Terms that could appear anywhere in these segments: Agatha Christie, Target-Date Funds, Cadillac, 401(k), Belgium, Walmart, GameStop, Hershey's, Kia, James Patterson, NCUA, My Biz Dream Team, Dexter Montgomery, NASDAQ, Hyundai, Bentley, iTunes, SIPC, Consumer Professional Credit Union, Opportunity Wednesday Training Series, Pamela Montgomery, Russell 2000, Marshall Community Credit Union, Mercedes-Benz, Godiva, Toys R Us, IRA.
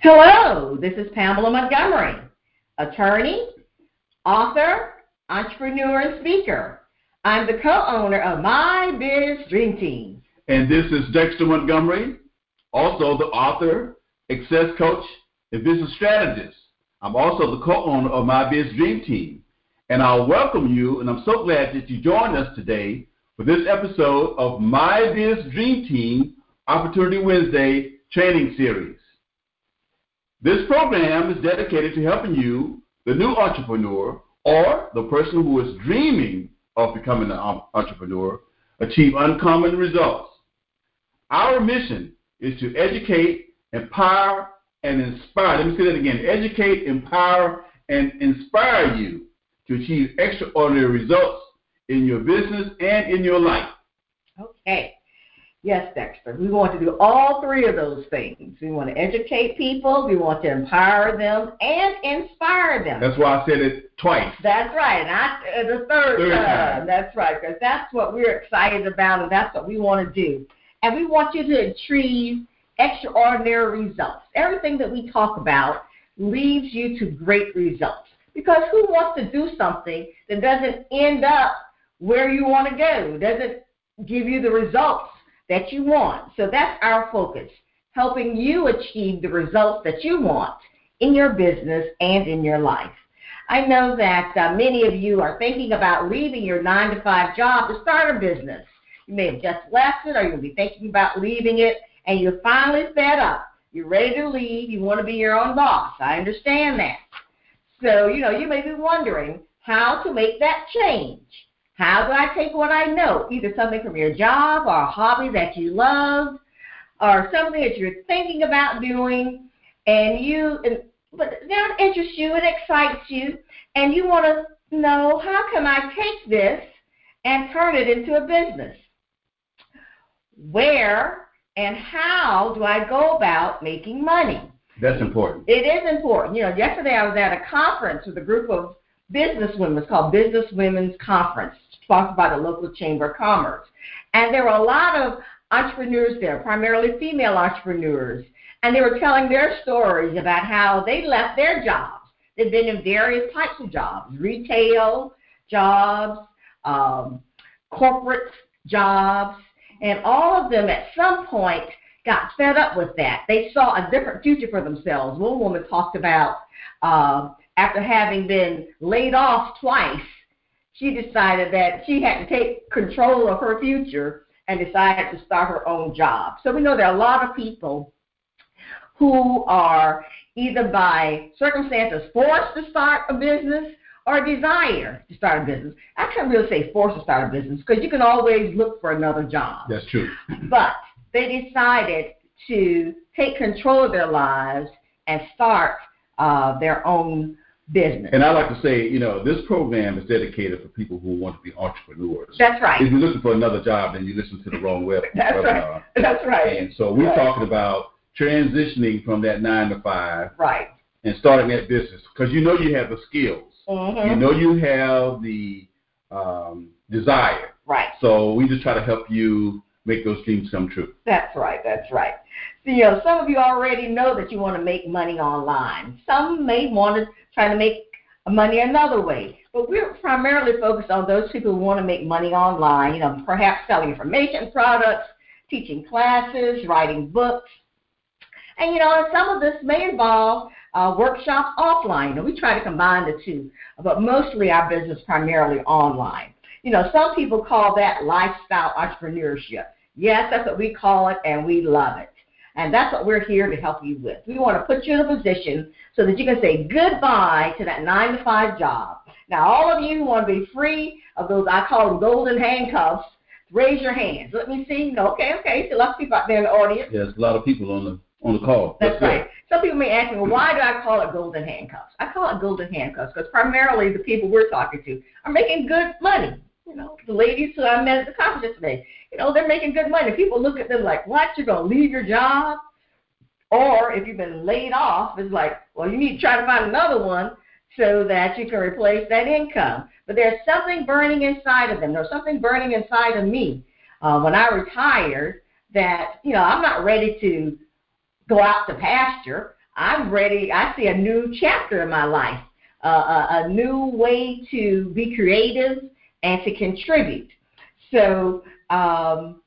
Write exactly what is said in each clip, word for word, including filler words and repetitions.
Hello, this is Pamela Montgomery, attorney, author, entrepreneur, and speaker. I'm the co-owner of My Biz Dream Team. And this is Dexter Montgomery, also the author, success coach, and business strategist. I'm also the co-owner of My Biz Dream Team. And I welcome you, and I'm so glad that you joined us today for this episode of My Biz Dream Team Opportunity Wednesday Training Series. This program is dedicated to helping you, the new entrepreneur, or the person who is dreaming of becoming an entrepreneur, achieve uncommon results. Our mission is to educate, empower, and inspire. Let me say that again. Educate, empower, and inspire you to achieve extraordinary results in your business and in your life. Okay. Yes, Dexter. We want to do all three of those things. We want to educate people. We want to empower them and inspire them. That's why I said it twice. That's right. And I, the third, third time. time. That's right. Because that's what we're excited about, and that's what we want to do. And we want you to achieve extraordinary results. Everything that we talk about leads you to great results. Because who wants to do something that doesn't end up where you want to go, doesn't give you the results that you want? So that's our focus, helping you achieve the results that you want in your business and in your life. I know that uh, many of you are thinking about leaving your nine to five job to start a business. You may have just left it, or you'll be thinking about leaving it, and you're finally fed up. You're ready to leave. You want to be your own boss. I understand that. So, you know, you may be wondering how to make that change. How do I take what I know, either something from your job or a hobby that you love or something that you're thinking about doing, and you, and, but that interests you, it excites you, and you want to know, how can I take this and turn it into a business? Where and how do I go about making money? That's important. It is important. You know, yesterday I was at a conference with a group of businesswomen. It's called Business Women's Conference, sponsored by the local Chamber of Commerce. And there were a lot of entrepreneurs there, primarily female entrepreneurs. And they were telling their stories about how they left their jobs. They've been in various types of jobs, retail jobs, um, corporate jobs, and all of them at some point got fed up with that. They saw a different future for themselves. One woman talked about uh, after having been laid off twice, she decided that she had to take control of her future and decided to start her own job. So we know there are a lot of people who are either by circumstances forced to start a business or desire to start a business. I can't really say forced to start a business because you can always look for another job. That's true. But they decided to take control of their lives and start uh, their own business. And I like to say, you know, this program is dedicated for people who want to be entrepreneurs. That's right. If you're looking for another job, then you listen to the wrong web. That's webinar. Right. That's right. And so we're right. talking about transitioning from that nine to five. Right. And starting that business because you know you have the skills. Mm-hmm. You know you have the um, desire. Right. So we just try to help you make those dreams come true. That's right. That's right. So, you know, some of you already know that you want to make money online. Some may want to try to make money another way. But we're primarily focused on those people who want to make money online, you know, perhaps selling information products, teaching classes, writing books. And, you know, some of this may involve uh, workshops offline. And we try to combine the two, but mostly our business primarily online. You know, some people call that lifestyle entrepreneurship. Yes, that's what we call it, and we love it. And that's what we're here to help you with. We want to put you in a position so that you can say goodbye to that nine to five job. Now, all of you who want to be free of those, I call them golden handcuffs, raise your hands. Let me see. No, okay, okay. So lots of people out there in the audience. Yeah, there's a lot of people on the on the call. That's, that's right. It. Some people may ask me, well, why do I call it golden handcuffs? I call it golden handcuffs because primarily the people we're talking to are making good money. You know, the ladies who I met at the conference today, you know, they're making good money. People look at them like, what, you're going to leave your job? Or if you've been laid off, it's like, well, you need to try to find another one so that you can replace that income. But there's something burning inside of them. There's something burning inside of me uh, when I retired that, you know, I'm not ready to go out to pasture. I'm ready. I see a new chapter in my life, uh, a, a new way to be creative and to contribute. So, um,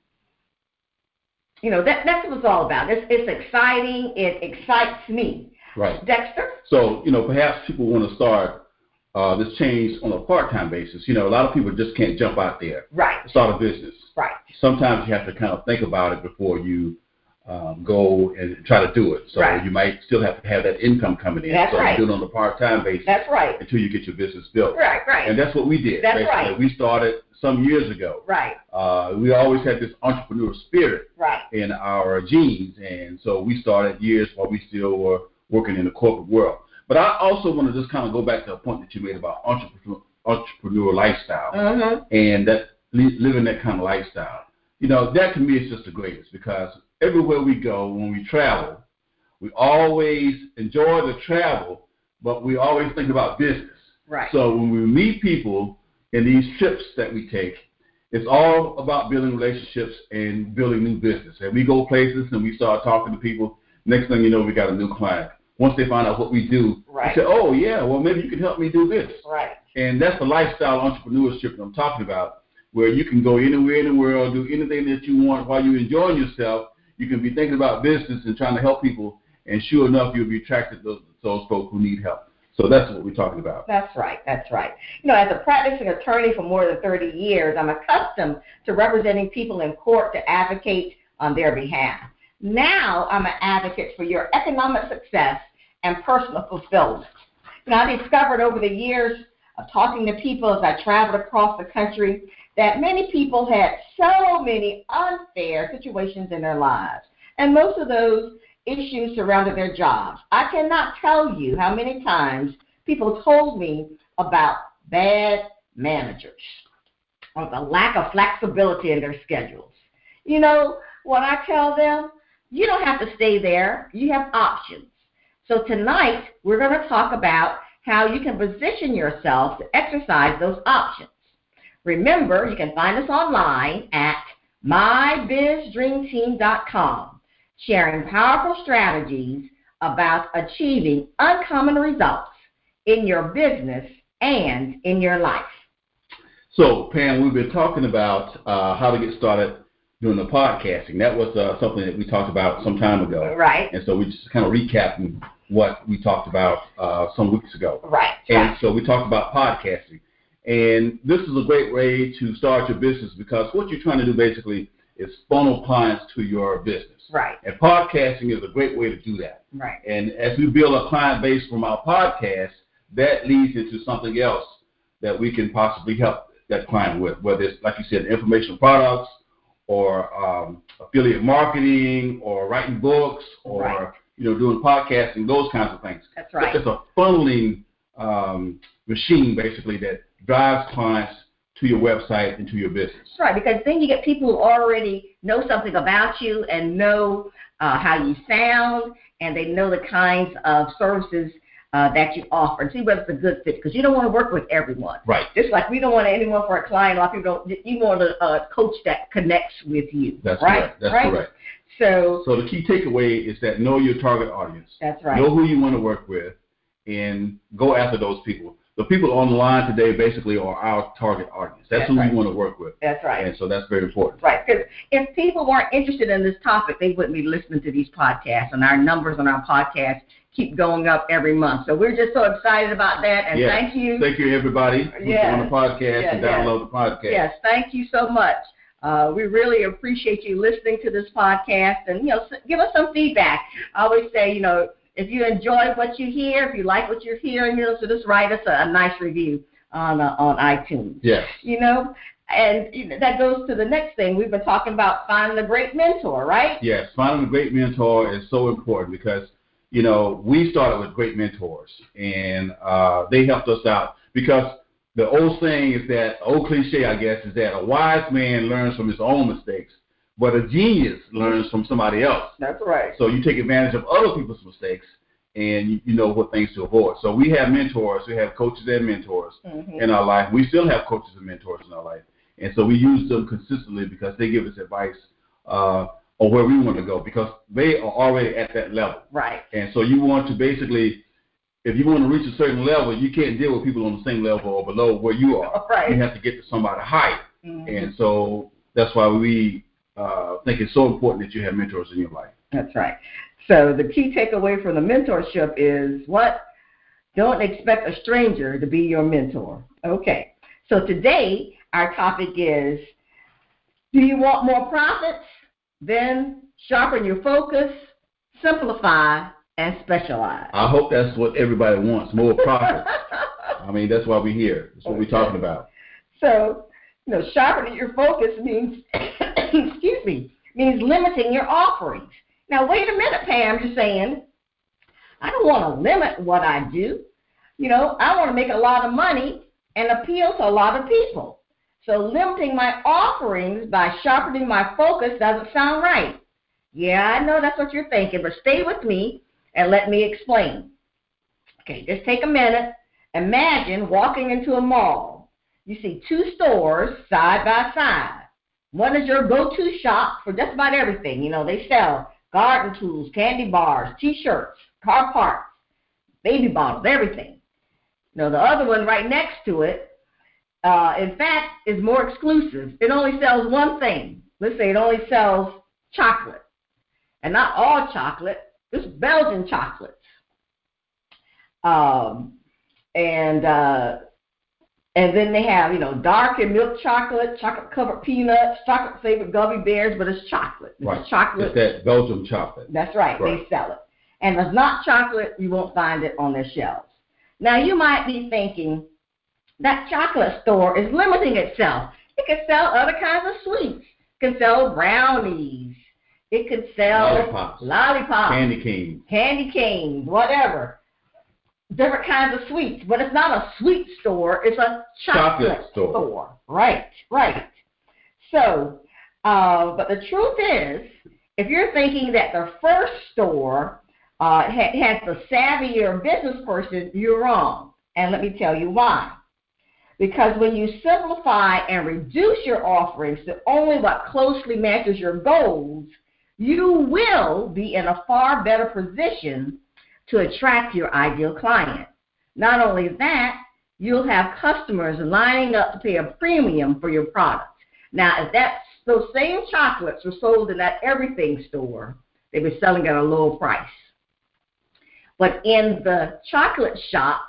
you know, that, that's what it's all about. It's, it's exciting. It excites me. Right. Dexter? So, you know, perhaps people want to start uh, this change on a part-time basis. You know, a lot of people just can't jump out there. Right. Start a business. Right. Sometimes you have to kind of think about it before you um, go and try to do it. So right. you might still have to have that income coming in. That's so right. So you do it on a part-time basis. That's right. Until you get your business built. Right, right. And that's what we did. That's basically. Right. We started some years ago. Right. Uh, we always had this entrepreneurial spirit right. in our genes. And so we started years while we still were working in the corporate world. But I also want to just kind of go back to a point that you made about entrepreneur, entrepreneurial lifestyle mm-hmm. and that living that kind of lifestyle. You know, that to me is just the greatest because everywhere we go when we travel, we always enjoy the travel, but we always think about business. Right. So when we meet people in these trips that we take, it's all about building relationships and building new business. And we go places and we start talking to people. Next thing you know, we got a new client. Once they find out what we do, right. they say, oh, yeah, well, maybe you can help me do this. Right. And that's the lifestyle entrepreneurship that I'm talking about, where you can go anywhere in the world, do anything that you want while you're enjoying yourself. You can be thinking about business and trying to help people, and sure enough, you'll be attracted to those, those folks who need help. So that's what we're talking about. That's right. That's right. You know, as a practicing attorney for more than thirty years, I'm accustomed to representing people in court to advocate on their behalf. Now I'm an advocate for your economic success and personal fulfillment. And I discovered over the years of talking to people as I traveled across the country that many people had so many unfair situations in their lives. And most of those issues surrounded their jobs. I cannot tell you how many times people told me about bad managers or the lack of flexibility in their schedules. You know what I tell them? You don't have to stay there. You have options. So tonight, we're going to talk about how you can position yourself to exercise those options. Remember, you can find us online at my biz dream team dot com, sharing powerful strategies about achieving uncommon results in your business and in your life. So, Pam, we've been talking about uh, how to get started doing the podcasting. That was uh, something that we talked about some time ago. Right. And so we just kind of recapping what we talked about uh, some weeks ago. Right. And right. so we talked about podcasting. And this is a great way to start your business because what you're trying to do basically is funnel clients to your business. Right. And podcasting is a great way to do that. Right. And as we build a client base from our podcast, that leads into something else that we can possibly help that client with, whether it's, like you said, informational products, or um, affiliate marketing, or writing books, or right. you know, doing podcasting, those kinds of things. That's right. It's a funneling um, machine, basically, that drives clients to your website and to your business. That's right, because then you get people who already know something about you and know uh, how you sound, and they know the kinds of services uh, that you offer. And see whether it's a good fit, because you don't want to work with everyone. Right. Just like we don't want anyone for a client. A lot of people don't. You want a uh, coach that connects with you. That's right. Correct. That's right? correct. So, so the key takeaway is that know your target audience. That's right. Know who you want to work with, and go after those people. The people online today basically are our target audience. That's, that's who right. we want to work with. That's right. And so that's very important. Right. Because if people weren't interested in this topic, they wouldn't be listening to these podcasts, and our numbers on our podcast keep going up every month. So we're just so excited about that, and yes. thank you. Thank you, everybody, who's yes. on the podcast yes. and download yes. the podcast. Yes, thank you so much. Uh, we really appreciate you listening to this podcast, and you know, give us some feedback. I always say, you know, if you enjoy what you hear, if you like what you're hearing, you know, so just write us a, a nice review on uh, on iTunes. Yes. You know, and you know, that goes to the next thing. We've been talking about finding a great mentor, right? Yes, finding a great mentor is so important because, you know, we started with great mentors, and uh, they helped us out because the old saying is that, old cliche, I guess, is that a wise man learns from his own mistakes, but a genius learns from somebody else. That's right. So you take advantage of other people's mistakes, and you, you know what things to avoid. So we have mentors. We have coaches and mentors mm-hmm. in our life. We still have coaches and mentors in our life, and so we use them consistently because they give us advice uh, or where we want to go, because they are already at that level. Right. And so you want to basically, if you want to reach a certain level, you can't deal with people on the same level or below where you are. Right. You have to get to somebody higher. Mm-hmm. And so that's why we uh, think it's so important that you have mentors in your life. That's right. So the key takeaway from the mentorship is what? Don't expect a stranger to be your mentor. Okay. So today our topic is, do you want more profits? Then sharpen your focus, simplify, and specialize. I hope that's what everybody wants, more profits. I mean, that's why we're here. That's what okay. we're talking about. So, you know, sharpening your focus means, excuse me, means limiting your offerings. Now, wait a minute, Pam, you're saying, I don't want to limit what I do. You know, I want to make a lot of money and appeal to a lot of people. So limiting my offerings by sharpening my focus doesn't sound right. Yeah, I know that's what you're thinking, but stay with me and let me explain. Okay, just take a minute. Imagine walking into a mall. You see two stores side by side. One is your go-to shop for just about everything. You know, they sell garden tools, candy bars, T-shirts, car parts, baby bottles, everything. You know, the other one right next to it, uh, in fact, is more exclusive. It only sells one thing. Let's say it only sells chocolate. And not all chocolate. It's Belgian chocolates. Um, and uh, and then they have, you know, dark and milk chocolate, chocolate-covered peanuts, chocolate-flavored gummy bears, but it's chocolate. It's right. chocolate. It's that Belgian chocolate. That's right. right. They sell it. And if it's not chocolate, you won't find it on their shelves. Now, you might be thinking that chocolate store is limiting itself. It can sell other kinds of sweets. It can sell brownies. It can sell lollipops, lollipops candy canes, candy canes, whatever, different kinds of sweets. But it's not a sweet store. It's a chocolate, chocolate store. store. Right, right. So, uh, but the truth is, if you're thinking that the first store uh, ha- has the savvier business person, you're wrong. And let me tell you why. Because when you simplify and reduce your offerings to only what closely matches your goals, you will be in a far better position to attract your ideal client. Not only that, you'll have customers lining up to pay a premium for your product. Now, if that, those same chocolates were sold in that everything store, they were selling at a low price. But in the chocolate shop,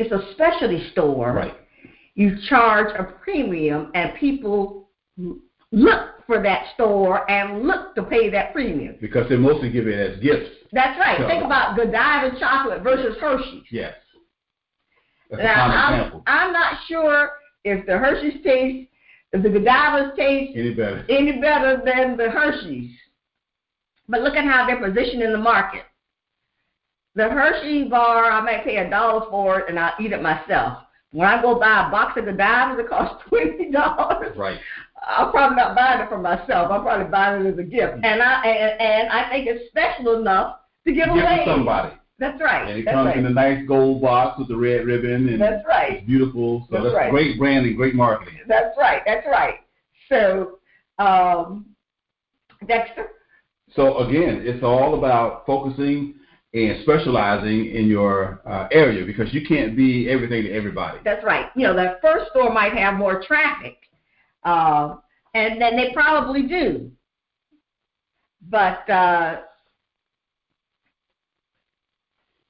it's a specialty store. Right. You charge a premium, and people look for that store and look to pay that premium. Because they mostly give it as gifts. That's right. So, think about Godiva chocolate versus Hershey's. Yes. That's now, I'm, example. I'm not sure if the Hershey's taste, if the Godivas taste any better. any better than the Hershey's. But look at how they're positioned in the market. The Hershey bar, I might pay a dollar for it, and I'll eat it myself. When I go buy a box of Godivas, it costs twenty dollars. Right. I'm probably not buying it for myself. I'm probably buying it as a gift. And I and, and I think it's special enough to give, give away. Give to somebody. That's right. And it That's comes right. in a nice gold box with the red ribbon. And That's right. It's beautiful. So that's, that's right. great branding, great marketing. That's right. That's right. So, um, Dexter? So, again, it's all about focusing and specializing in your uh, area, because you can't be everything to everybody. That's right. You know, that first store might have more traffic, uh, and then they probably do. But uh,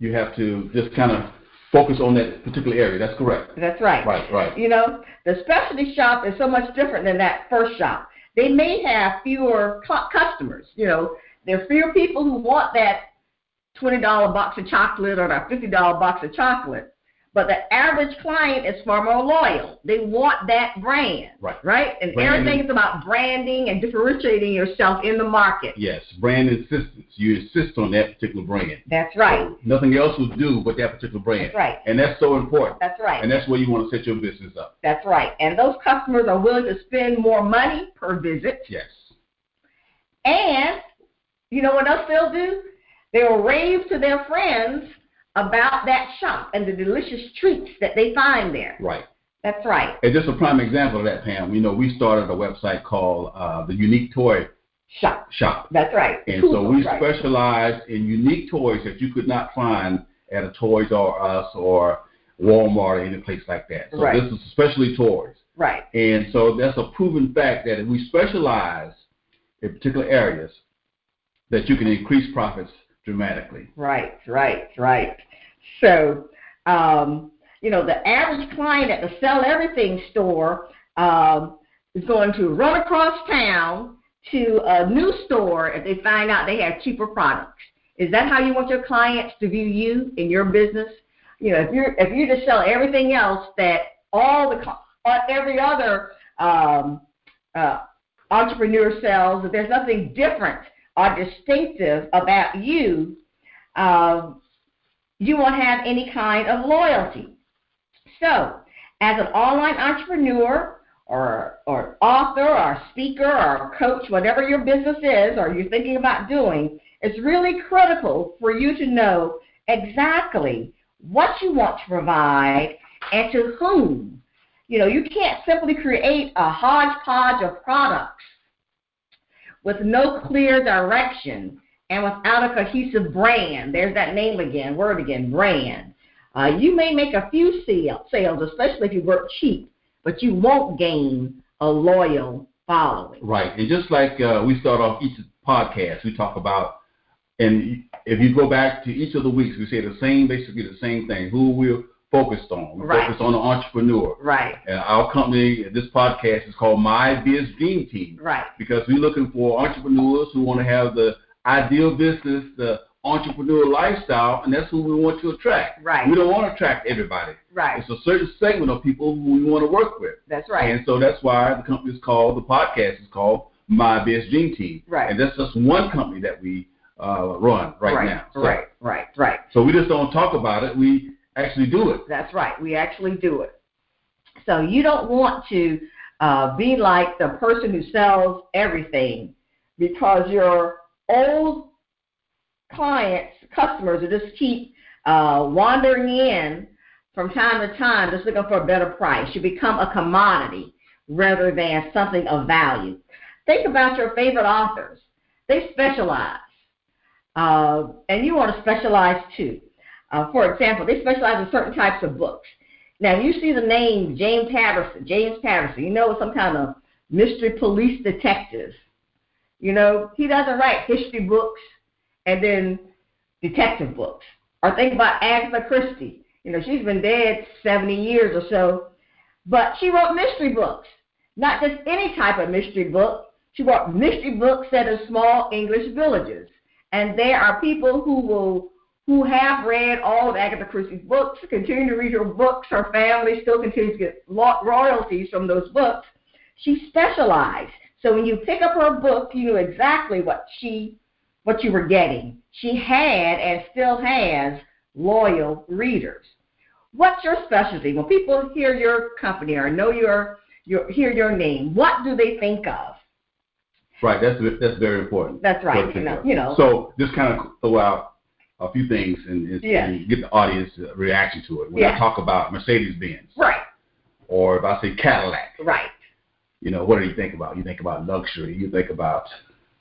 you have to just kind of focus on that particular area. That's correct. That's right. Right, right. You know, the specialty shop is so much different than that first shop. They may have fewer cu- customers. You know, there are fewer people who want that twenty dollar box of chocolate or a fifty dollar box of chocolate. But the average client is far more loyal. They want that brand, right? right? And branding. Everything is about branding and differentiating yourself in the market. Yes, brand insistence. You insist on that particular brand. That's right. So nothing else will do but that particular brand. That's right. And that's so important. That's right. And that's where you want to set your business up. That's right. And those customers are willing to spend more money per visit. Yes. And you know what else they'll do? They will rave to their friends about that shop and the delicious treats that they find there. Right. That's right. And just a prime example of that, Pam, you know, we started a website called uh, the Unique Toy Shop. Shop. That's right. And cool. So we right. specialized in unique toys that you could not find at a Toys R Us or Walmart or any place like that. So right. this is especially toys. Right. And so that's a proven fact that if we specialize in particular areas, that you can increase profits dramatically. Right, right, right. So, um, you know, the average client at the Sell Everything store um, is going to run across town to a new store if they find out they have cheaper products. Is that how you want your clients to view you in your business? You know, if you're if you just sell everything else that all the every other um, uh, entrepreneur sells, that there's nothing different or distinctive about you, uh, you won't have any kind of loyalty. So, as an online entrepreneur or or author or speaker or coach, whatever your business is or you're thinking about doing, it's really critical for you to know exactly what you want to provide and to whom. You know, you can't simply create a hodgepodge of products with no clear direction and without a cohesive brand. There's that name again, word again, brand. Uh, you may make a few sales, especially if you work cheap, but you won't gain a loyal following. Right, and just like uh, we start off each podcast, we talk about, and if you go back to each of the weeks, we say the same, basically the same thing, who we're focused on. We're right. focused on the entrepreneur. Right. And our company, this podcast is called My Biz Dream Team. Right. Because we're looking for entrepreneurs who want to have the ideal business, the entrepreneur lifestyle, and that's who we want to attract. Right. We don't want to attract everybody. Right. It's a certain segment of people who we want to work with. That's right. And so that's why the company is called, the podcast is called My Biz Dream Team. Right. And that's just one company that we uh, run right, right. now. So, right, right, right. So we just don't talk about it. We actually do it. That's right. We actually do it. So you don't want to uh, be like the person who sells everything, because your old clients, customers, will just keep uh, wandering in from time to time just looking for a better price. You become a commodity rather than something of value. Think about your favorite authors. They specialize, uh, and you want to specialize too. Uh, for example, they specialize in certain types of books. Now, you see the name James Patterson, James Patterson, you know, it's some kind of mystery police detective. You know, he doesn't write history books and then detective books. Or think about Agatha Christie. You know, she's been dead seventy years or so, but she wrote mystery books. Not just any type of mystery book. She wrote mystery books set in small English villages. And there are people who will, who have read all of Agatha Christie's books, continue to read her books. Her family still continues to get royalties from those books. She specialized. So when you pick up her book, you knew exactly what she, what you were getting. She had and still has loyal readers. What's your specialty? When people hear your company or know your, your hear your name, what do they think of? Right, that's that's very important. That's right. You know, you know. So just kind of throw out a few things and, and, yes. and get the audience reaction to it. When yes. I talk about Mercedes-Benz, right, or if I say Cadillac, right. You know, what do you think about? You think about luxury. You think about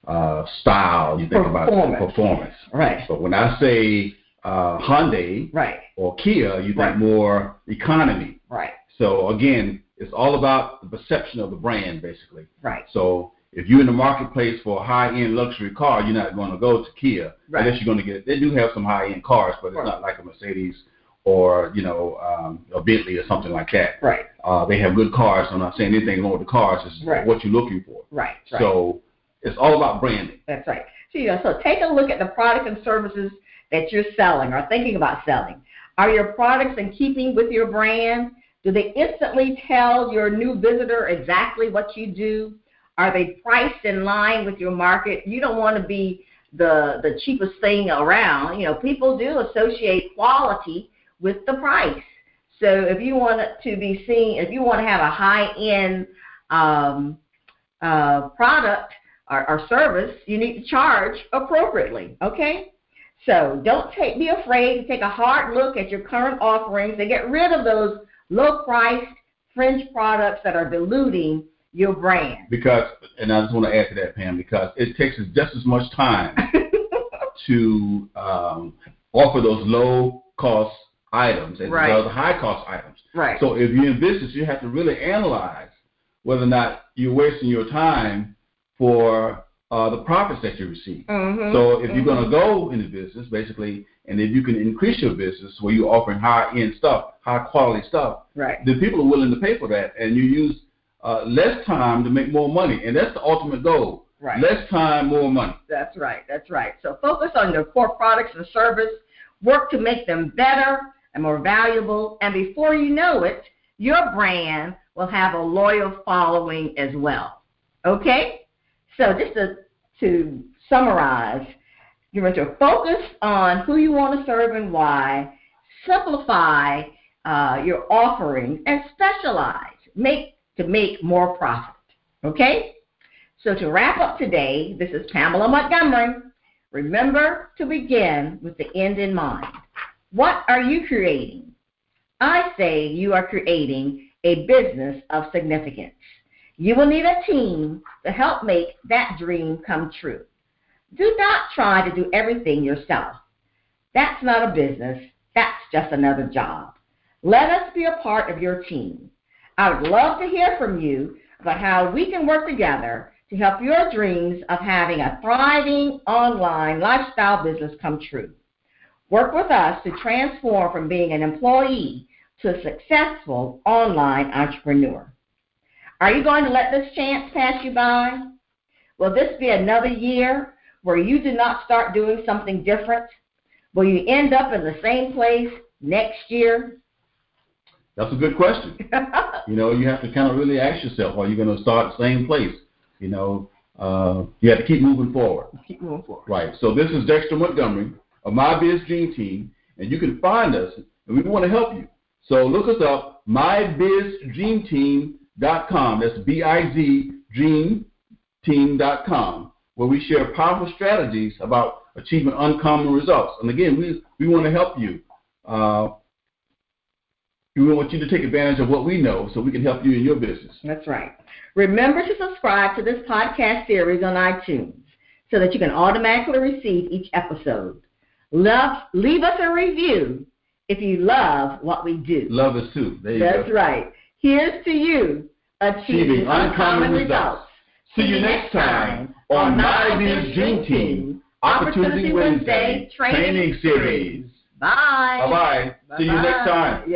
uh, style. You think performance. about performance. Right. But when I say uh, Hyundai right. or Kia, you think right. more economy. Right. So, again, it's all about the perception of the brand, basically. Right. So if you're in the marketplace for a high-end luxury car, you're not going to go to Kia. Right. Unless you're going to get – they do have some high-end cars, but it's right. not like a Mercedes or, you know, um, a Bentley or something like that. Right. Uh, they have good cars. I'm not saying anything wrong with the cars. It's right. what you're looking for. Right, right. So it's all about branding. That's right. So, you know, so take a look at the products and services that you're selling or thinking about selling. Are your products in keeping with your brand? Do they instantly tell your new visitor exactly what you do? Are they priced in line with your market? You don't want to be the, the cheapest thing around. You know, people do associate quality with the price. So if you want to be seen, if you want to have a high-end um, uh, product or, or service, you need to charge appropriately, okay? So don't take, be afraid to take a hard look at your current offerings and get rid of those low-priced, fringe products that are diluting your brand. Because, and I just want to add to that, Pam, because it takes us just as much time to um, offer those low-cost items as right. well as high-cost items. Right. So if you're in business, you have to really analyze whether or not you're wasting your time for uh, the profits that you receive. Mm-hmm. So if mm-hmm. you're going to go into business, basically, and if you can increase your business where you're offering high-end stuff, high-quality stuff, right. then people are willing to pay for that, and you use uh, less time to make more money, and that's the ultimate goal. Right. Less time, more money. That's right. That's right. So focus on your core products and service. Work to make them better and more valuable, and before you know it, your brand will have a loyal following as well. Okay? So just to, to summarize, you want to focus on who you want to serve and why, simplify uh, your offering, and specialize make to make more profit. Okay? So to wrap up today, this is Pamela Montgomery. Remember to begin with the end in mind. What are you creating? I say you are creating a business of significance. You will need a team to help make that dream come true. Do not try to do everything yourself. That's not a business. That's just another job. Let us be a part of your team. I would love to hear from you about how we can work together to help your dreams of having a thriving online lifestyle business come true. Work with us to transform from being an employee to a successful online entrepreneur. Are you going to let this chance pass you by? Will this be another year where you do not start doing something different? Will you end up in the same place next year? That's a good question. You know, you have to kind of really ask yourself, are you going to start at the same place? You know, uh, you have to keep moving forward. Keep moving forward. Right. So this is Dexter Montgomery of My Biz Dream Team, and you can find us, and we want to help you. So look us up, my biz dream team dot com. That's B I Z dream team dot com, where we share powerful strategies about achieving uncommon results. And again, we we want to help you. Uh, We want you to take advantage of what we know so we can help you in your business. That's right. Remember to subscribe to this podcast series on iTunes so that you can automatically receive each episode. Love, leave us a review if you love what we do. Love us too. There you That's go. Right. Here's to you achieving uncommon results. See you next time on My Biz Dream Team Opportunity Wednesday Training Series. Bye. Bye-bye. See you next time.